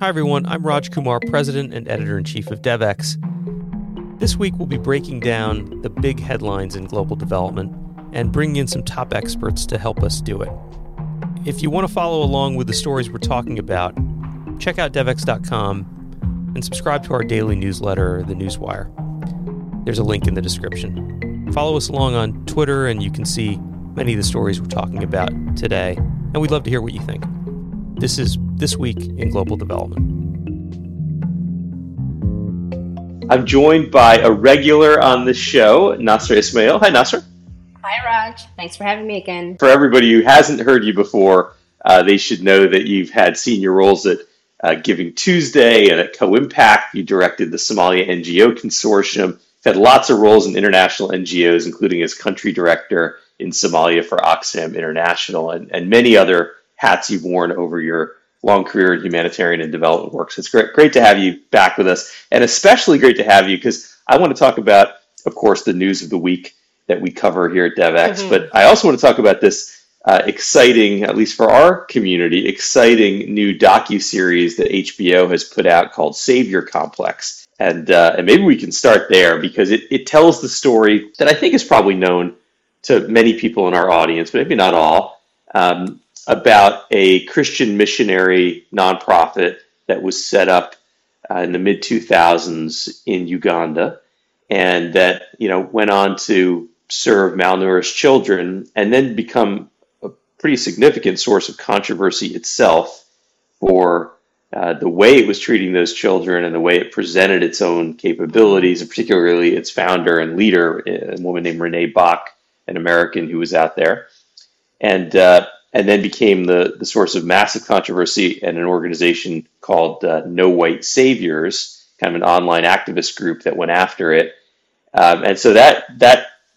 Hi everyone, I'm Raj Kumar, President and Editor-in-Chief of Devex. This week we'll be breaking down the big headlines in global development and bringing in some top experts to help us do it. If you want to follow along with the stories we're talking about, check out devex.com and subscribe to our daily newsletter, The Newswire. There's a link in the description. Follow us along on Twitter and you can see many of the stories we're talking about today, and we'd love to hear what you think. This is This Week in Global Development. I'm joined by a regular on the show, Nasra Ismail. Hi, Nasra. Hi, Raj. Thanks for having me again. For everybody who hasn't heard you before, they should know that you've had senior roles at Giving Tuesday and at CoImpact. You directed the Somalia NGO Consortium. You've had lots of roles in international NGOs, including as country director in Somalia for Oxfam International, and many other hats you've worn over your long career in humanitarian and development work. So it's great to have you back with us, and especially great to have you because I want to talk about, of course, the news of the week that we cover here at DevEx, but I also want to talk about this exciting, at least for our community, exciting new docuseries that HBO has put out called Savior Complex. And maybe we can start there because it tells the story that I think is probably known to many people in our audience, but maybe not all, about a Christian missionary nonprofit that was set up in the mid-2000s in Uganda, and that, you know, went on to serve malnourished children and then become a pretty significant source of controversy itself for the way it was treating those children and the way it presented its own capabilities, and particularly its founder and leader, a woman named Renee Bach, an American who was out there. And then became the source of massive controversy and an organization called No White Saviors, kind of an online activist group that went after it. And so that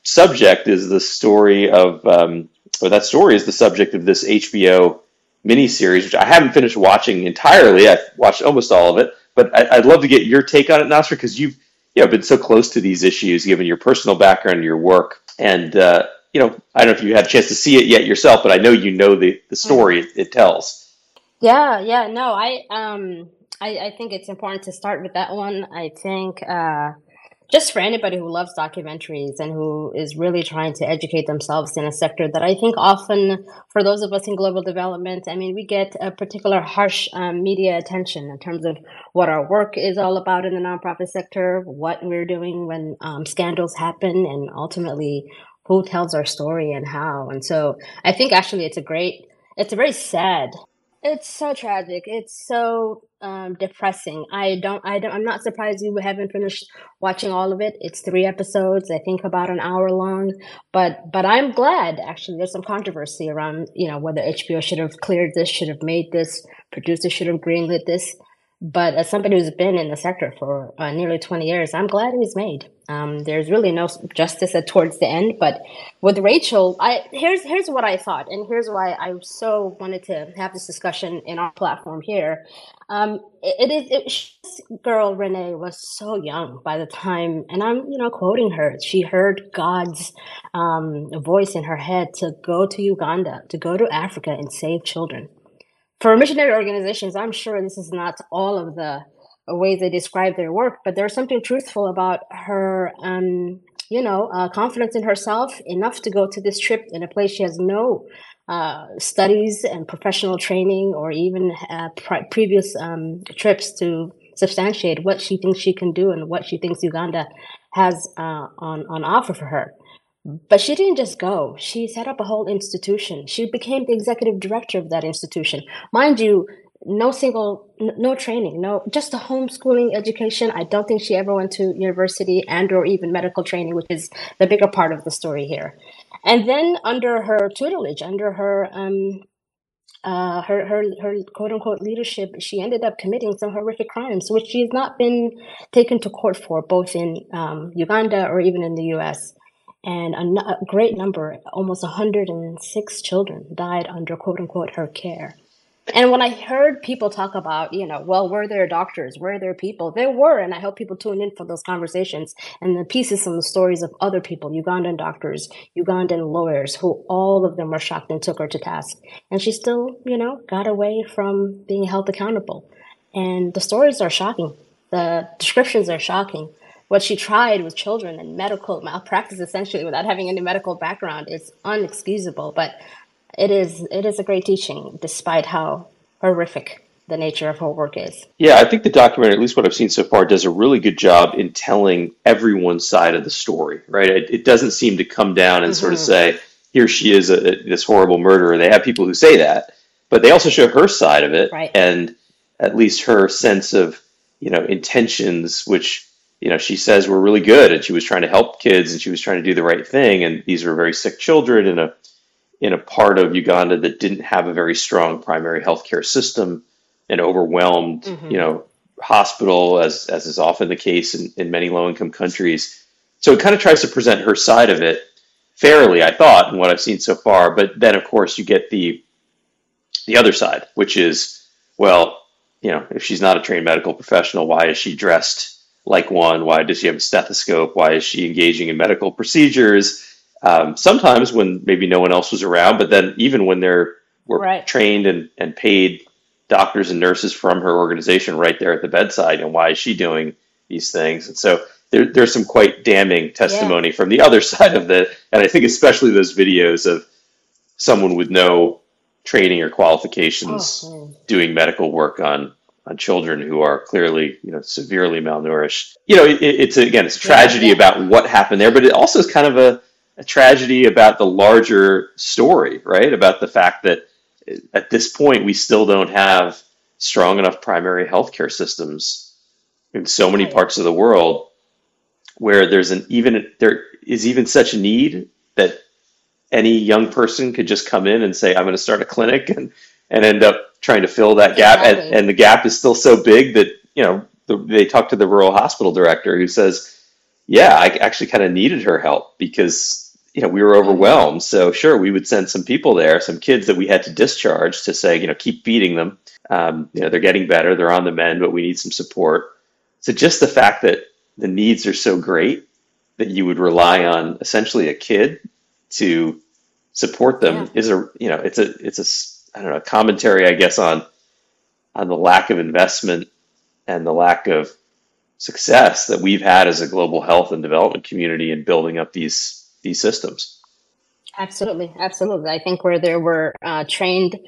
subject is the story of, or that story is the subject of this HBO miniseries, which I haven't finished watching entirely. I've watched almost all of it, but I'd love to get your take on it, Nasra, because you've been so close to these issues, given your personal background and your work. And I don't know if you had a chance to see it yet yourself, but I know the story it tells. Yeah, no, I think it's important to start with that one. I think just for anybody who loves documentaries and who is really trying to educate themselves in a sector that I think often for those of us in global development, I mean, we get a particular harsh media attention in terms of what our work is all about in the nonprofit sector, what we're doing when scandals happen, and ultimately who tells our story and how. And so I think actually it's a very sad, it's so tragic, it's so depressing. I'm not surprised you haven't finished watching all of it. It's 3 episodes, I think about an hour long, but I'm glad actually there's some controversy around, whether HBO should have cleared this, should have made this, producers should have greenlit this. But as somebody who's been in the sector for nearly 20 years, I'm glad it was made. There's really no justice towards the end. But with Rachel, here's what I thought, and here's why I so wanted to have this discussion in our platform here. This girl, Renee, was so young by the time, and I'm quoting her, she heard God's voice in her head to go to Uganda, to go to Africa and save children. For missionary organizations, I'm sure this is not all of the ways they describe their work, but there's something truthful about her, confidence in herself enough to go to this trip in a place she has no studies and professional training or even previous trips to substantiate what she thinks she can do and what she thinks Uganda has on offer for her. But she didn't just go. She set up a whole institution. She became the executive director of that institution. Mind you, no training, just a homeschooling education. I don't think she ever went to university and or even medical training, which is the bigger part of the story here. And then under her tutelage, under her her quote unquote leadership, she ended up committing some horrific crimes, which she has not been taken to court for, both in Uganda or even in the U.S., and a great number, almost 106 children died under, quote unquote, her care. And when I heard people talk about, were there doctors? Were there people? There were, and I hope people tune in for those conversations and the pieces and the stories of other people, Ugandan doctors, Ugandan lawyers, who all of them were shocked and took her to task. And she still, got away from being held accountable. And the stories are shocking. The descriptions are shocking. What she tried with children and medical malpractice, essentially, without having any medical background, is unexcusable. But it is a great teaching, despite how horrific the nature of her work is. Yeah, I think the documentary, at least what I've seen so far, does a really good job in telling everyone's side of the story, right? It doesn't seem to come down and sort of say, here she is, this horrible murderer. They have people who say that, but they also show her side of it, right, and at least her sense of, intentions, which, she says were really good, and she was trying to help kids and she was trying to do the right thing. And these were very sick children in a part of Uganda that didn't have a very strong primary healthcare system, an overwhelmed, hospital, as is often the case in many low-income countries. So it kind of tries to present her side of it fairly, I thought, in what I've seen so far. But then, of course, you get the other side, which is, well, if she's not a trained medical professional, why is she dressed like one? Why does she have a stethoscope? Why is she engaging in medical procedures? Sometimes when maybe no one else was around, but then even when there were trained and paid doctors and nurses from her organization right there at the bedside, and why is she doing these things? And so there's some quite damning testimony from the other side of it. And I think especially those videos of someone with no training or qualifications doing medical work on children who are clearly, severely malnourished. It's a tragedy about what happened there, but it also is kind of a tragedy about the larger story, right? About the fact that at this point, we still don't have strong enough primary healthcare systems in so many parts of the world, where there is even such a need that any young person could just come in and say, I'm going to start a clinic, and end up trying to fill that gap. Exactly. And the gap is still so big that, they talk to the rural hospital director who says, yeah, I actually kind of needed her help because we were overwhelmed. So sure, we would send some people there, some kids that we had to discharge to say, keep feeding them. They're getting better, they're on the mend, but we need some support. So just the fact that the needs are so great that you would rely on essentially a kid to support them is it's a I don't know, a commentary, I guess, on the lack of investment and the lack of success that we've had as a global health and development community in building up these systems. Absolutely. I think where there were trained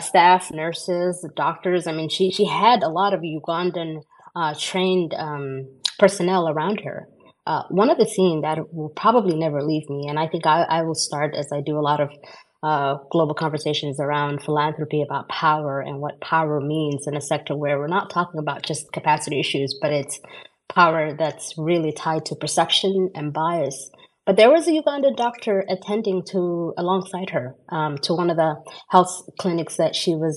staff, nurses, doctors, I mean, she had a lot of Ugandan trained personnel around her. One of the scenes that will probably never leave me, and I think I will start as I do a lot of global conversations around philanthropy, about power and what power means in a sector where we're not talking about just capacity issues, but it's power that's really tied to perception and bias. But there was a Ugandan doctor attending to alongside her to one of the health clinics that she was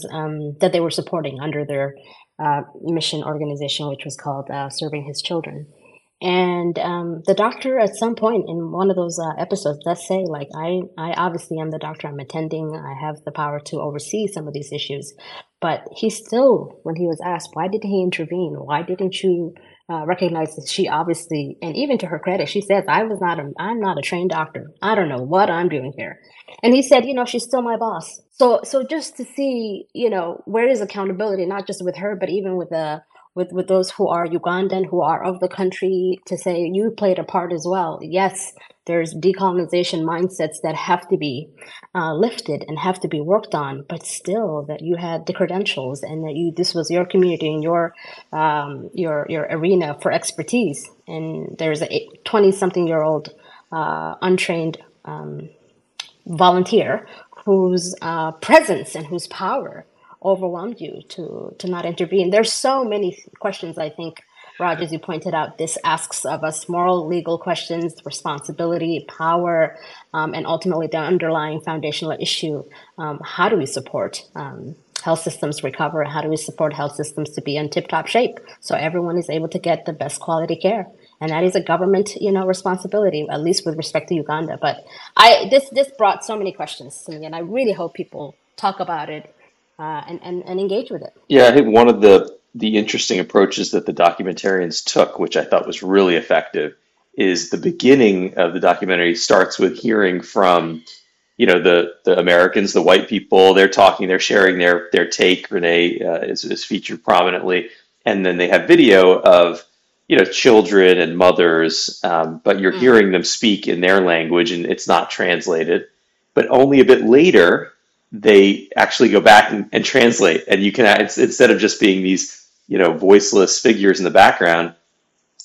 that they were supporting under their mission organization, which was called Serving His Children. And the doctor, at some point in one of those episodes, does say, like, I obviously am the doctor, I'm attending, I have the power to oversee some of these issues. But he still, when he was asked, why didn't he intervene? Why didn't you recognize that she obviously, and even to her credit, she says, I'm not a trained doctor. I don't know what I'm doing here. And he said, she's still my boss. So just to see, where is accountability, not just with her, but even with those who are Ugandan, who are of the country, to say you played a part as well. Yes, there's decolonization mindsets that have to be lifted and have to be worked on, but still that you had the credentials and that this was your community and your arena for expertise. And there's a 20-something-year-old untrained volunteer whose presence and whose power overwhelmed you to not intervene. There's so many questions, I think, Raj, as you pointed out, this asks of us moral, legal questions, responsibility, power, and ultimately the underlying foundational issue. How do we support health systems recover? How do we support health systems to be in tip-top shape so everyone is able to get the best quality care? And that is a government, responsibility, at least with respect to Uganda. But this brought so many questions to me, and I really hope people talk about it and engage with it. Yeah, I think one of the interesting approaches that the documentarians took, which I thought was really effective, is the beginning of the documentary starts with hearing from you know, the Americans, the white people, they're talking, they're sharing their take. Renee is featured prominently. And then they have video of, you know, children and mothers, but you're hearing them speak in their language and it's not translated. But only a bit later, they actually go back and translate. And you can, it's, instead of just being these, you know, voiceless figures in the background,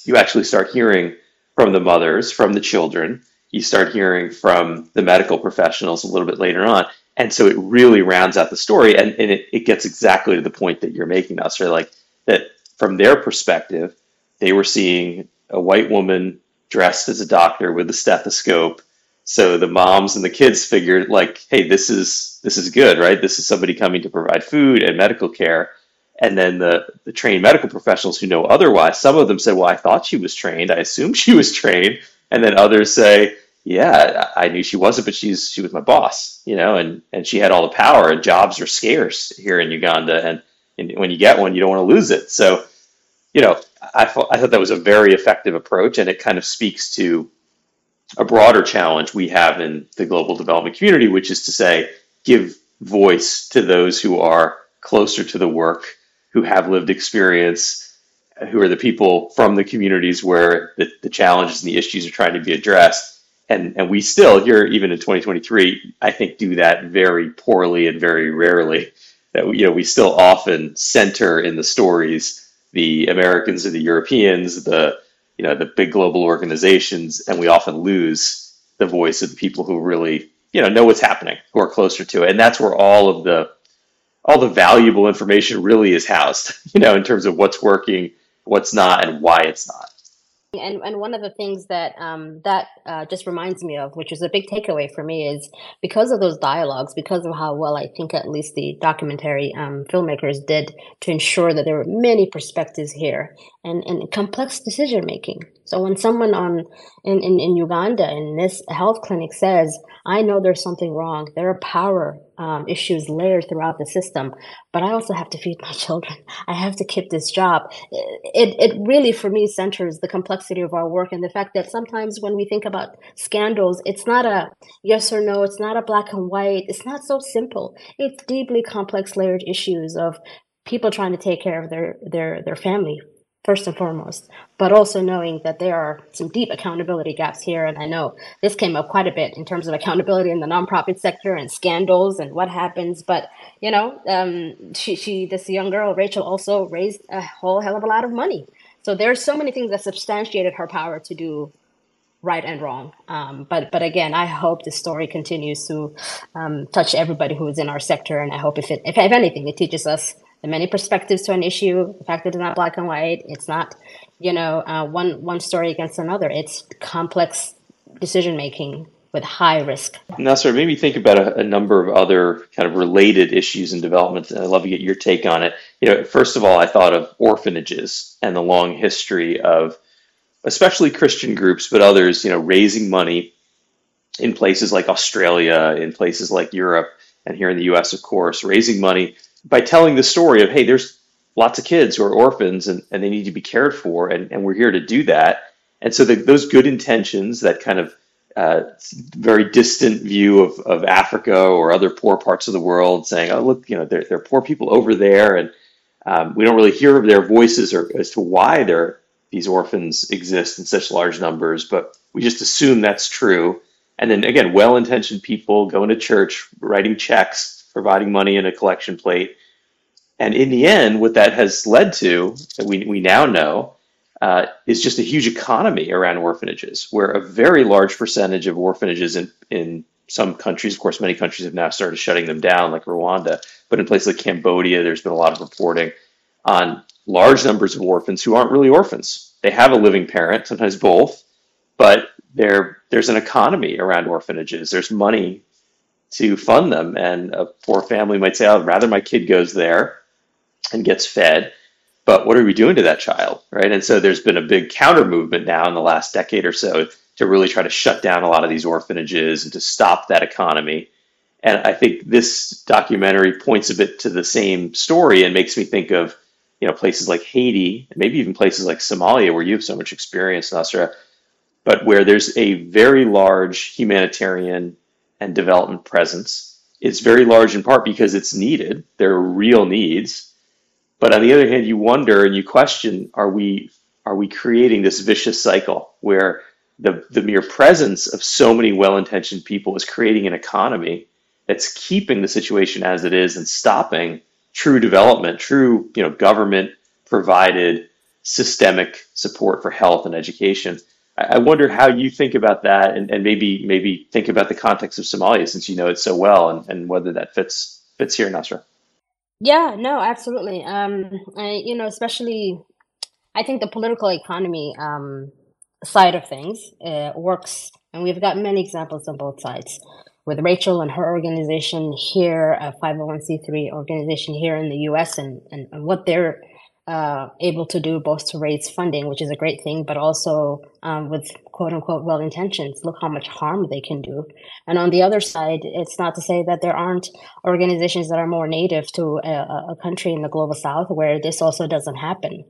you actually start hearing from the mothers, from the children. You start hearing from the medical professionals a little bit later on. And so it really rounds out the story. And it gets exactly to the point that you're making, Nasra, like that from their perspective, they were seeing a white woman dressed as a doctor with a stethoscope. So the moms and the kids figured like, hey, this is good, right? This is somebody coming to provide food and medical care. And then the trained medical professionals who know otherwise, some of them said, well, I thought she was trained. I assumed she was trained. And then others say, yeah, I knew she wasn't, but she was my boss, you know, and she had all the power, and jobs are scarce here in Uganda. And when you get one, you don't want to lose it. So, you know, I thought that was a very effective approach, and it kind of speaks to a broader challenge we have in the global development community, which is to say, give voice to those who are closer to the work, who have lived experience, who are the people from the communities where the challenges and the issues are trying to be addressed. And we still here, even in 2023, I think do that very poorly and very rarely. That you know, we still often center in the stories the Americans or the Europeans, the big global organizations, and we often lose the voice of the people who really, you know what's happening, who are closer to it. And that's where all the valuable information really is housed, you know, in terms of what's working, what's not, and why it's not. And one of the things that just reminds me of, which is a big takeaway for me, is because of those dialogues, because of how well I think at least the documentary filmmakers did to ensure that there were many perspectives here and complex decision making. So when someone in Uganda in this health clinic says, I know there's something wrong, there are power issues layered throughout the system, but I also have to feed my children, I have to keep this job. It really, for me, centers the complexity of our work and the fact that sometimes when we think about scandals, it's not a yes or no, it's not a black and white, it's not so simple. It's deeply complex layered issues of people trying to take care of their family, first and foremost, but also knowing that there are some deep accountability gaps here. And I know this came up quite a bit in terms of accountability in the nonprofit sector and scandals and what happens. But, you know, this young girl, Rachel, also raised a whole hell of a lot of money. So there are so many things that substantiated her power to do right and wrong. But again, I hope the story continues to touch everybody who is in our sector. And I hope if anything, it teaches us the many perspectives to an issue, the fact that it's not black and white, it's not, you know, one story against another. It's complex decision-making with high risk. Nasra, maybe think about a number of other kind of related issues in development. I'd love to get your take on it. You know, first of all, I thought of orphanages and the long history of, especially Christian groups, but others, you know, raising money in places like Australia, in places like Europe, and here in the U.S., of course, raising money by telling the story of, hey, there's lots of kids who are orphans and they need to be cared for, and we're here to do that. And so those good intentions, that kind of very distant view of Africa or other poor parts of the world, saying, oh, look, you know, there are poor people over there, and we don't really hear their voices or as to why these orphans exist in such large numbers, but we just assume that's true. And then again, well-intentioned people going to church, writing checks, providing money in a collection plate. And in the end, what that has led to, that we now know, is just a huge economy around orphanages, where a very large percentage of orphanages in some countries, of course, many countries have now started shutting them down, like Rwanda, but in places like Cambodia, there's been a lot of reporting on large numbers of orphans who aren't really orphans. They have a living parent, sometimes both, but there's an economy around orphanages. There's money to fund them. And a poor family might say, I'd rather my kid goes there and gets fed, but what are we doing to that child, right? And so there's been a big counter movement now in the last decade or so to really try to shut down a lot of these orphanages and to stop that economy. And I think this documentary points a bit to the same story and makes me think of, you know, places like Haiti, and maybe even places like Somalia, where you have so much experience, Nasra, but where there's a very large humanitarian and development presence. It's very large in part because it's needed. There are real needs. But on the other hand, you wonder and you question, are we creating this vicious cycle where the mere presence of so many well-intentioned people is creating an economy that's keeping the situation as it is and stopping true development, true, you know, government provided systemic support for health and education. I wonder how you think about that and maybe think about the context of Somalia, since you know it so well, and whether that fits here, Nasra. Yeah, no, absolutely. Especially, I think the political economy side of things works, and we've got many examples on both sides. With Rachel and her organization here, a 501c3 organization here in the U.S., and what they're able to do, both to raise funding, which is a great thing, but also with quote unquote well intentions, look how much harm they can do. And on the other side, it's not to say that there aren't organizations that are more native to a country in the global south where this also doesn't happen.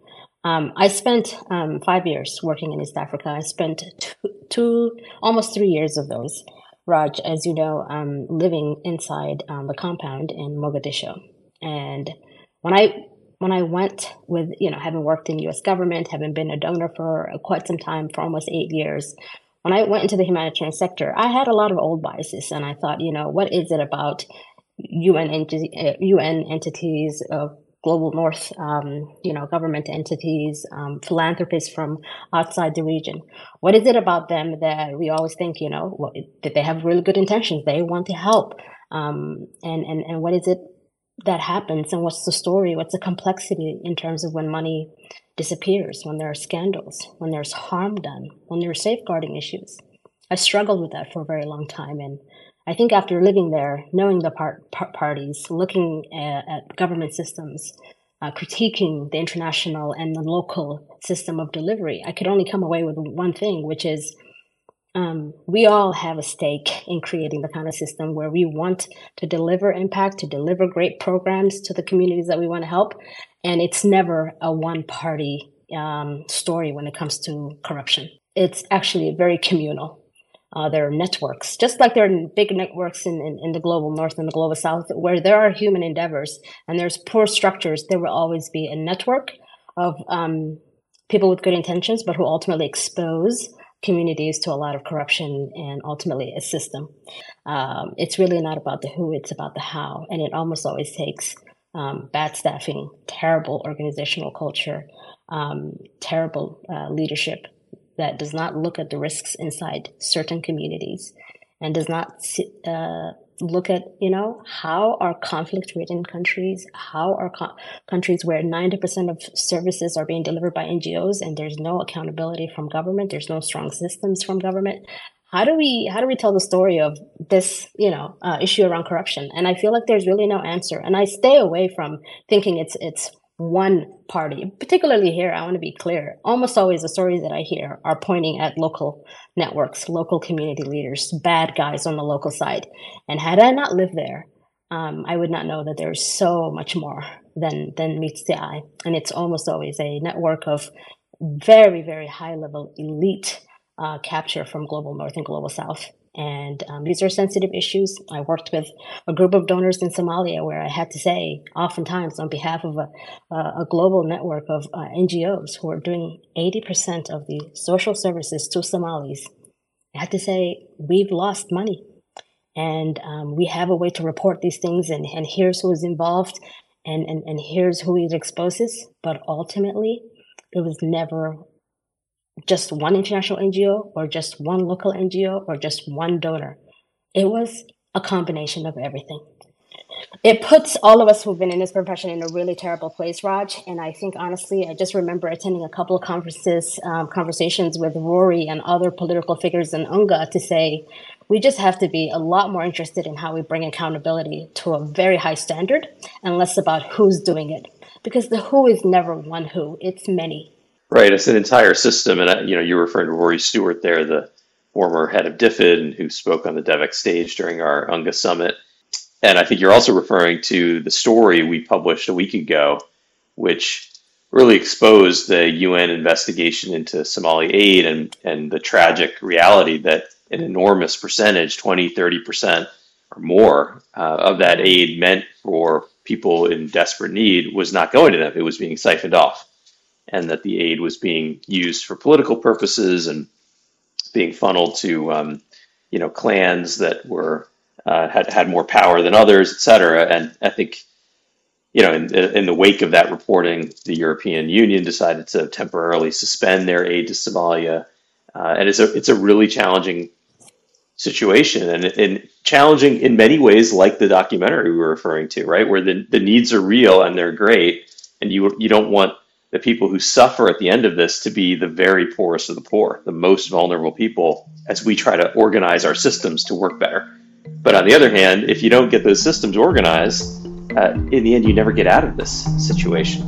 I spent 5 years working in East Africa. I spent almost 3 years of those, Raj, as you know, living inside the compound in Mogadishu. And when I went with, having worked in U.S. government, having been a donor for quite some time, for almost 8 years, when I went into the humanitarian sector, I had a lot of old biases. And I thought, what is it about UN entities, Global North, government entities, philanthropists from outside the region? What is it about them that we always think, that they have really good intentions? They want to help. And what is it that happens, and what's the story, what's the complexity in terms of when money disappears, when there are scandals, when there's harm done, when there are safeguarding issues? I struggled with that for a very long time, and I think after living there, knowing the parties, looking at government systems, critiquing the international and the local system of delivery, I could only come away with one thing, which is we all have a stake in creating the kind of system where we want to deliver impact, to deliver great programs to the communities that we want to help. And it's never a one-party story when it comes to corruption. It's actually very communal. There are networks, just like there are big networks in the global north and the global south, where there are human endeavors and there's poor structures. There will always be a network of people with good intentions, but who ultimately expose communities to a lot of corruption and ultimately a system. It's really not about the who, it's about the how. And it almost always takes bad staffing, terrible organizational culture, terrible leadership that does not look at the risks inside certain communities and does not look at, how are conflict-ridden countries, how are countries where 90% of services are being delivered by NGOs and there's no accountability from government, there's no strong systems from government. How do we tell the story of this, issue around corruption? And I feel like there's really no answer. And I stay away from thinking it's one party, particularly here. I want to be clear. Almost always the stories that I hear are pointing at local networks, local community leaders, bad guys on the local side. And had I not lived there, I would not know that there's so much more than meets the eye. And it's almost always a network of very, very high level elite capture from global north and global south. And these are sensitive issues. I worked with a group of donors in Somalia where I had to say, oftentimes on behalf of a global network of NGOs who are doing 80% of the social services to Somalis, I had to say, we've lost money. And we have a way to report these things, and here's who is involved, and here's who it exposes. But ultimately, it was never just one international NGO or just one local NGO or just one donor. It was a combination of everything. It puts all of us who've been in this profession in a really terrible place, Raj. And I think, honestly, I just remember attending a couple of conversations with Rory and other political figures in UNGA to say, we just have to be a lot more interested in how we bring accountability to a very high standard and less about who's doing it. Because the who is never one who, it's many. Right, it's an entire system, and you're referring to Rory Stewart there, the former head of DFID, and who spoke on the Devex stage during our UNGA summit. And I think you're also referring to the story we published a week ago, which really exposed the UN investigation into Somali aid and the tragic reality that an enormous percentage, 20, 30% or more of that aid meant for people in desperate need was not going to them. It was being siphoned off, and that the aid was being used for political purposes and being funneled to, clans that were had more power than others, et cetera. And I think, in the wake of that reporting, the European Union decided to temporarily suspend their aid to Somalia. And it's a really challenging situation, and challenging in many ways, like the documentary we were referring to, right, where the needs are real and they're great. And you don't want the people who suffer at the end of this to be the very poorest of the poor, the most vulnerable people, as we try to organize our systems to work better. But on the other hand, if you don't get those systems organized, in the end, you never get out of this situation.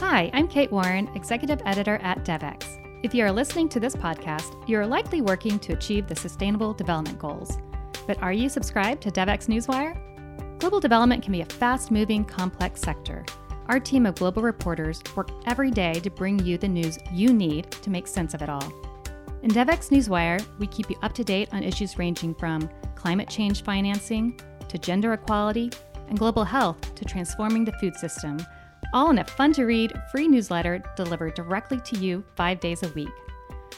Hi, I'm Kate Warren, Executive Editor at Devex. If you are listening to this podcast, you are likely working to achieve the Sustainable Development Goals. But are you subscribed to Devex Newswire? Global development can be a fast-moving, complex sector. Our team of global reporters work every day to bring you the news you need to make sense of it all. In DevEx Newswire, we keep you up to date on issues ranging from climate change financing, to gender equality, and global health, to transforming the food system, all in a fun-to-read, free newsletter delivered directly to you 5 days a week.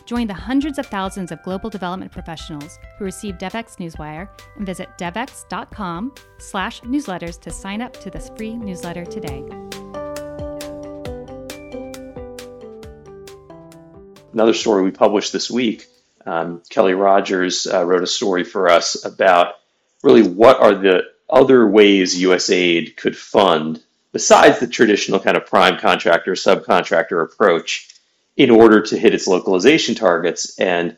Join the hundreds of thousands of global development professionals who receive DevEx Newswire and visit devex.com/newsletters to sign up to this free newsletter today. Another story we published this week, Kelly Rogers wrote a story for us about really what are the other ways USAID could fund besides the traditional kind of prime contractor, subcontractor approach in order to hit its localization targets. And,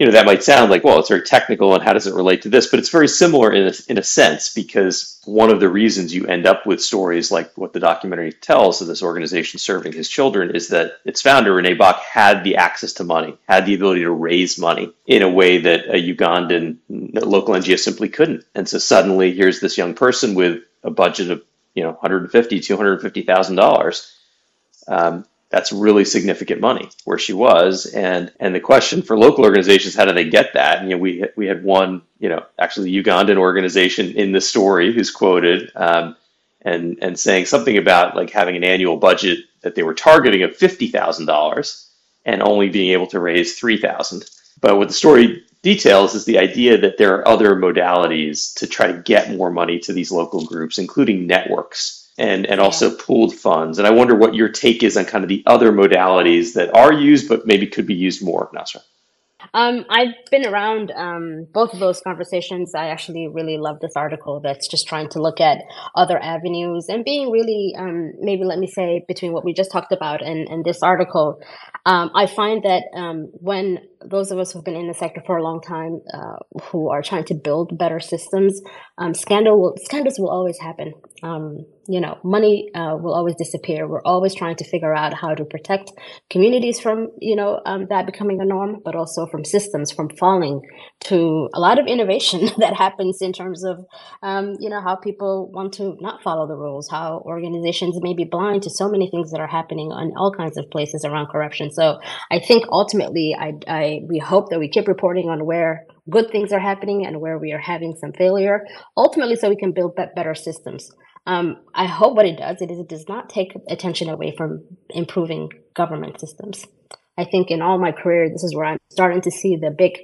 that might sound like, well, it's very technical and how does it relate to this? But it's very similar in a sense, because one of the reasons you end up with stories like what the documentary tells of this organization Serving His Children is that its founder, Renee Bach, had the access to money, had the ability to raise money in a way that a Ugandan local NGO simply couldn't. And so suddenly here's this young person with a budget of, $150,000, $250,000. That's really significant money where she was. And the question for local organizations, how do they get that? And we had one, actually the Ugandan organization in the story who's quoted and saying something about like having an annual budget that they were targeting of $50,000 and only being able to raise $3,000. But what the story details is the idea that there are other modalities to try to get more money to these local groups, including networks. And also pooled funds. And I wonder what your take is on kind of the other modalities that are used, but maybe could be used more, Nasra. I've been around both of those conversations. I actually really love this article that's just trying to look at other avenues and being really, between what we just talked about and this article, I find that when those of us who've been in the sector for a long time who are trying to build better systems, scandals will always happen. Money will always disappear. We're always trying to figure out how to protect communities from, that becoming a norm, but also from systems from falling to a lot of innovation that happens in terms of, how people want to not follow the rules, how organizations may be blind to so many things that are happening in all kinds of places around corruption. So I think ultimately we hope that we keep reporting on where good things are happening and where we are having some failure, ultimately so we can build better systems. I hope what it does not take attention away from improving government systems. I think in all my career, this is where I'm starting to see the big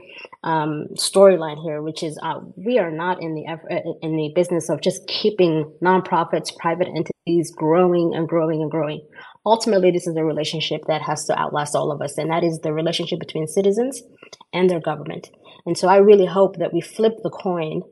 storyline here, which is we are not in the business of just keeping nonprofits, private entities growing and growing and growing. Ultimately, this is a relationship that has to outlast all of us, and that is the relationship between citizens and their government. And so I really hope that we flip the coin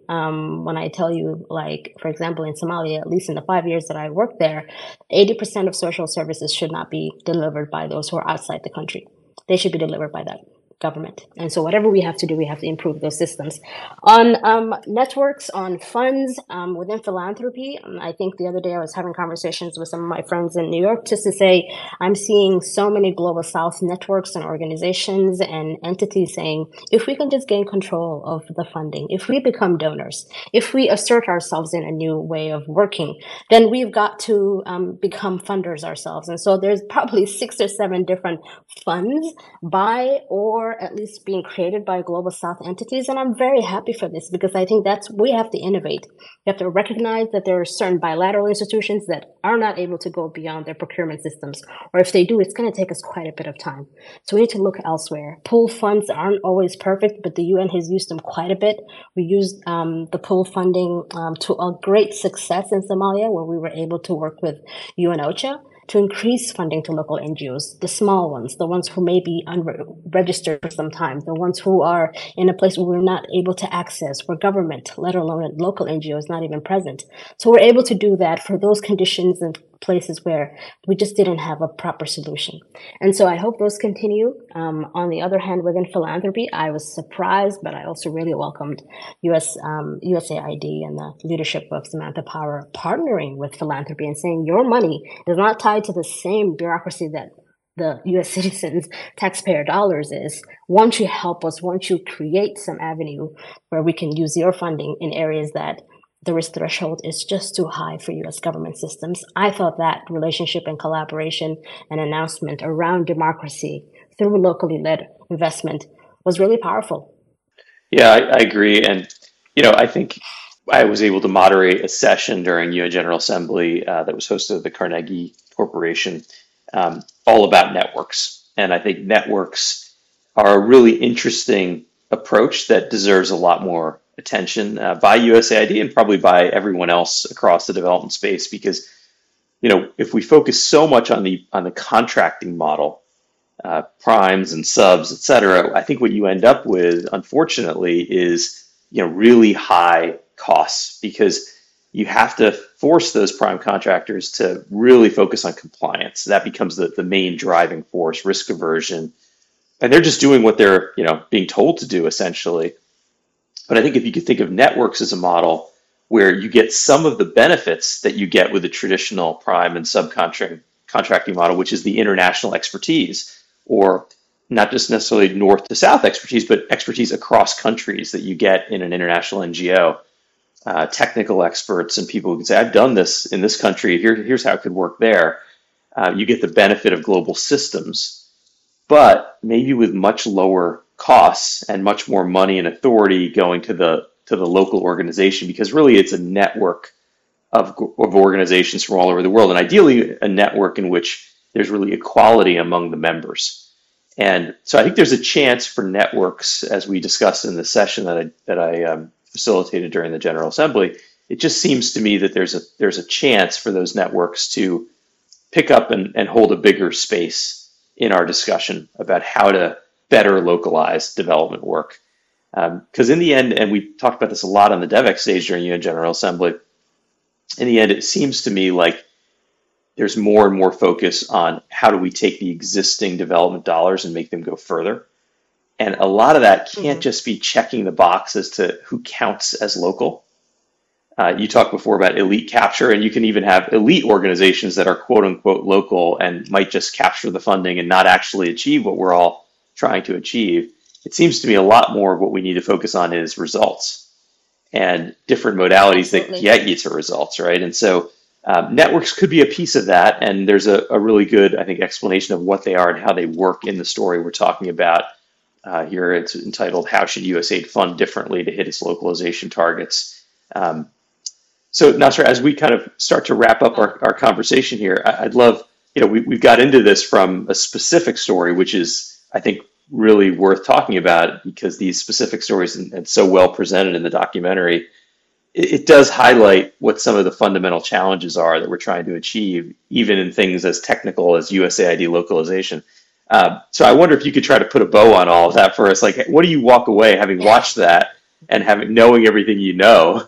when I tell you, like, for example, in Somalia, at least in the 5 years that I worked there, 80% of social services should not be delivered by those who are outside the country. They should be delivered by that government. And so whatever we have to do, we have to improve those systems. On networks, on funds, within philanthropy, I think the other day I was having conversations with some of my friends in New York just to say, I'm seeing so many Global South networks and organizations and entities saying, if we can just gain control of the funding, if we become donors, if we assert ourselves in a new way of working, then we've got to become funders ourselves. And so there's probably 6 or 7 different funds by or at least being created by Global South entities. And I'm very happy for this because I think that's, we have to innovate. We have to recognize that there are certain bilateral institutions that are not able to go beyond their procurement systems. Or if they do, it's going to take us quite a bit of time. So we need to look elsewhere. Pool funds aren't always perfect, but the UN has used them quite a bit. We used the pool funding to a great success in Somalia, where we were able to work with UN OCHA to increase funding to local NGOs, the small ones, the ones who may be unregistered for some time, the ones who are in a place where we're not able to access, where government, let alone a local NGO, is not even present. So we're able to do that for those conditions and places where we just didn't have a proper solution. And so I hope those continue. On the other hand, within philanthropy, I was surprised, but I also really welcomed USAID and the leadership of Samantha Power partnering with philanthropy and saying your money is not tied to the same bureaucracy that the U.S. citizens' taxpayer dollars is. Won't you help us? Won't you create some avenue where we can use your funding in areas that the risk threshold is just too high for U.S. government systems? I thought that relationship and collaboration and announcement around democracy through locally led investment was really powerful. Yeah, I agree. And, you know, I think I was able to moderate a session during UN General Assembly that was hosted at the Carnegie Corporation, all about networks. And I think networks are a really interesting approach that deserves a lot more attention by USAID and probably by everyone else across the development space, because, you know, if we focus so much on the contracting model, primes and subs, et cetera, I think what you end up with, unfortunately, is, you know, really high costs, because you have to force those prime contractors to really focus on compliance. That becomes the main driving force, risk aversion, and they're just doing what they're, you know, being told to do essentially. But I think if you could think of networks as a model where you get some of the benefits that you get with the traditional prime and subcontracting model, which is the international expertise, or not just necessarily north to south expertise, but expertise across countries that you get in an international NGO, technical experts and people who can say, I've done this in this country, here's how it could work there. You get the benefit of global systems, but maybe with much lower costs and much more money and authority going to the local organization, because really it's a network of organizations from all over the world, and ideally a network in which there's really equality among the members. And so I think there's a chance for networks, as we discussed in the session that I facilitated during the General Assembly. It just seems to me that there's a chance for those networks to pick up and hold a bigger space in our discussion about how to better localized development work. Because in the end, and we talked about this a lot on the DevEx stage during UN General Assembly, in the end, it seems to me like there's more and more focus on how do we take the existing development dollars and make them go further. And a lot of that can't just be checking the box as to who counts as local. You talked before about elite capture, and you can even have elite organizations that are quote unquote local and might just capture the funding and not actually achieve what we're all trying to achieve. It seems to me a lot more of what we need to focus on is results and different modalities that get you to results, right? And so networks could be a piece of that, and there's a really good, I think, explanation of what they are and how they work in the story we're talking about. Here it's entitled, How Should USAID Fund Differently to Hit Its Localization Targets? So Nasra, as we kind of start to wrap up our conversation here, I'd love, you know, we've got into this from a specific story, which is, I think, really worth talking about, because these specific stories and so well presented in the documentary, it does highlight what some of the fundamental challenges are that we're trying to achieve, even in things as technical as USAID localization. So I wonder if you could try to put a bow on all of that for us. Like, what do you walk away having watched that and having knowing everything you know?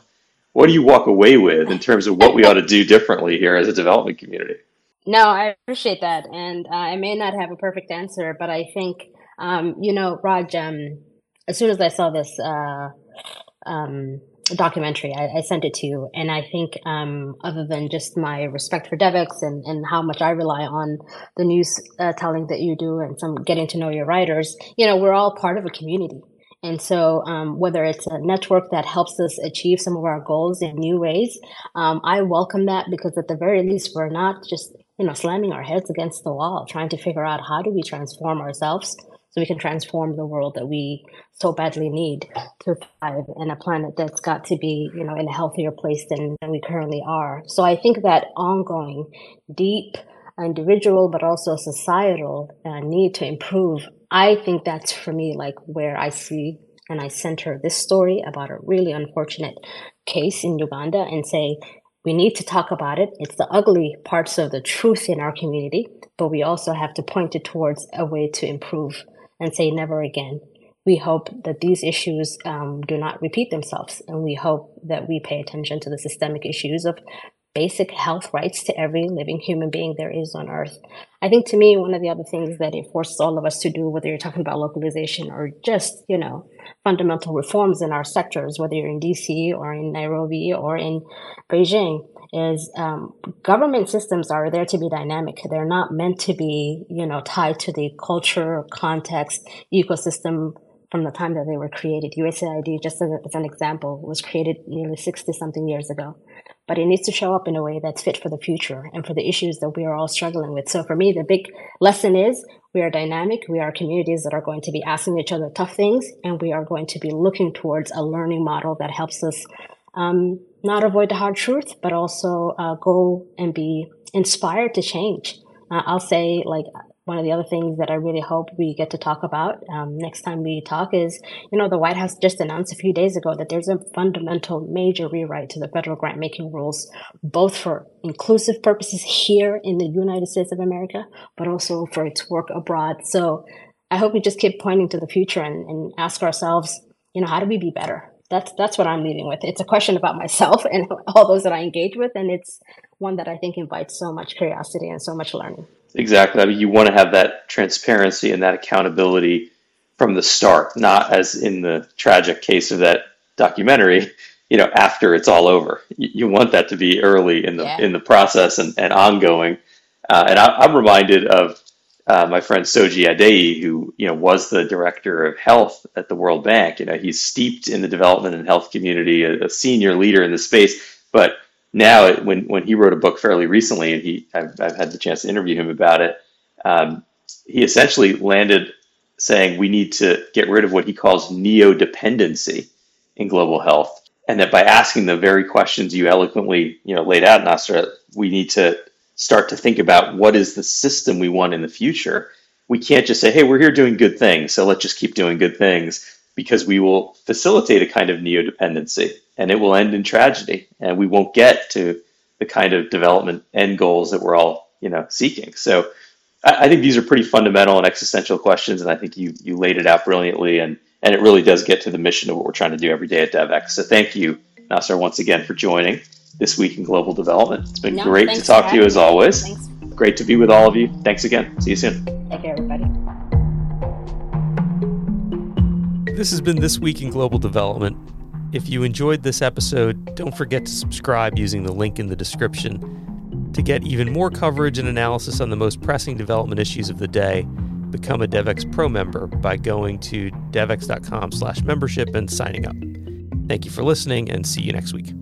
What do you walk away with in terms of what we ought to do differently here as a development community? No, I appreciate that. And I may not have a perfect answer, but I think Raj, as soon as I saw this documentary, I sent it to you. And I think other than just my respect for Devex and how much I rely on the news telling that you do and some getting to know your writers, we're all part of a community. And so whether it's a network that helps us achieve some of our goals in new ways, I welcome that, because at the very least, we're not just, slamming our heads against the wall, trying to figure out how do we transform ourselves so we can transform the world that we so badly need to thrive, and a planet that's got to be, in a healthier place than we currently are. So I think that ongoing, deep, individual, but also societal need to improve, I think that's, for me, like where I see and I center this story about a really unfortunate case in Uganda and say, we need to talk about it. It's the ugly parts of the truth in our community, but we also have to point it towards a way to improve and say never again. We hope that these issues do not repeat themselves, and we hope that we pay attention to the systemic issues of basic health rights to every living human being there is on earth. I think, to me, one of the other things that it forces all of us to do, whether you're talking about localization or just, fundamental reforms in our sectors, whether you're in DC or in Nairobi or in Beijing, is government systems are there to be dynamic. They're not meant to be, tied to the culture, context, ecosystem from the time that they were created. USAID, just as an example, was created nearly 60-something years ago. But it needs to show up in a way that's fit for the future and for the issues that we are all struggling with. So for me, the big lesson is we are dynamic. We are communities that are going to be asking each other tough things, and we are going to be looking towards a learning model that helps us not avoid the hard truth, but also go and be inspired to change. I'll say, one of the other things that I really hope we get to talk about next time we talk is, the White House just announced a few days ago that there's a fundamental major rewrite to the federal grant making rules, both for inclusive purposes here in the United States of America, but also for its work abroad. So I hope we just keep pointing to the future and ask ourselves, how do we be better? That's what I'm leaving with. It's a question about myself and all those that I engage with. And it's one that I think invites so much curiosity and so much learning. Exactly. I mean, you want to have that transparency and that accountability from the start, not as in the tragic case of that documentary, after it's all over. You want that to be early in the in the process and ongoing. And I'm reminded of my friend Soji Adeyi, who was the director of health at the World Bank. He's steeped in the development and health community, a senior leader in the space, but now, when he wrote a book fairly recently, and I've had the chance to interview him about it, he essentially landed saying we need to get rid of what he calls neo-dependency in global health, and that by asking the very questions you eloquently laid out, Nasra, we need to start to think about what is the system we want in the future. We can't just say, hey, we're here doing good things, so let's just keep doing good things, because we will facilitate a kind of neo-dependency. And it will end in tragedy, and we won't get to the kind of development end goals that we're all, seeking. So I think these are pretty fundamental and existential questions, and I think you laid it out brilliantly, and it really does get to the mission of what we're trying to do every day at DevEx. So thank you, Nasra, once again for joining This Week in Global Development. It's been great to talk to you, as always. Thanks. Great to be with all of you. Thanks again. See you soon. Take care, everybody. This has been This Week in Global Development. If you enjoyed this episode, don't forget to subscribe using the link in the description. To get even more coverage and analysis on the most pressing development issues of the day, become a DevEx Pro member by going to devex.com/membership and signing up. Thank you for listening, and see you next week.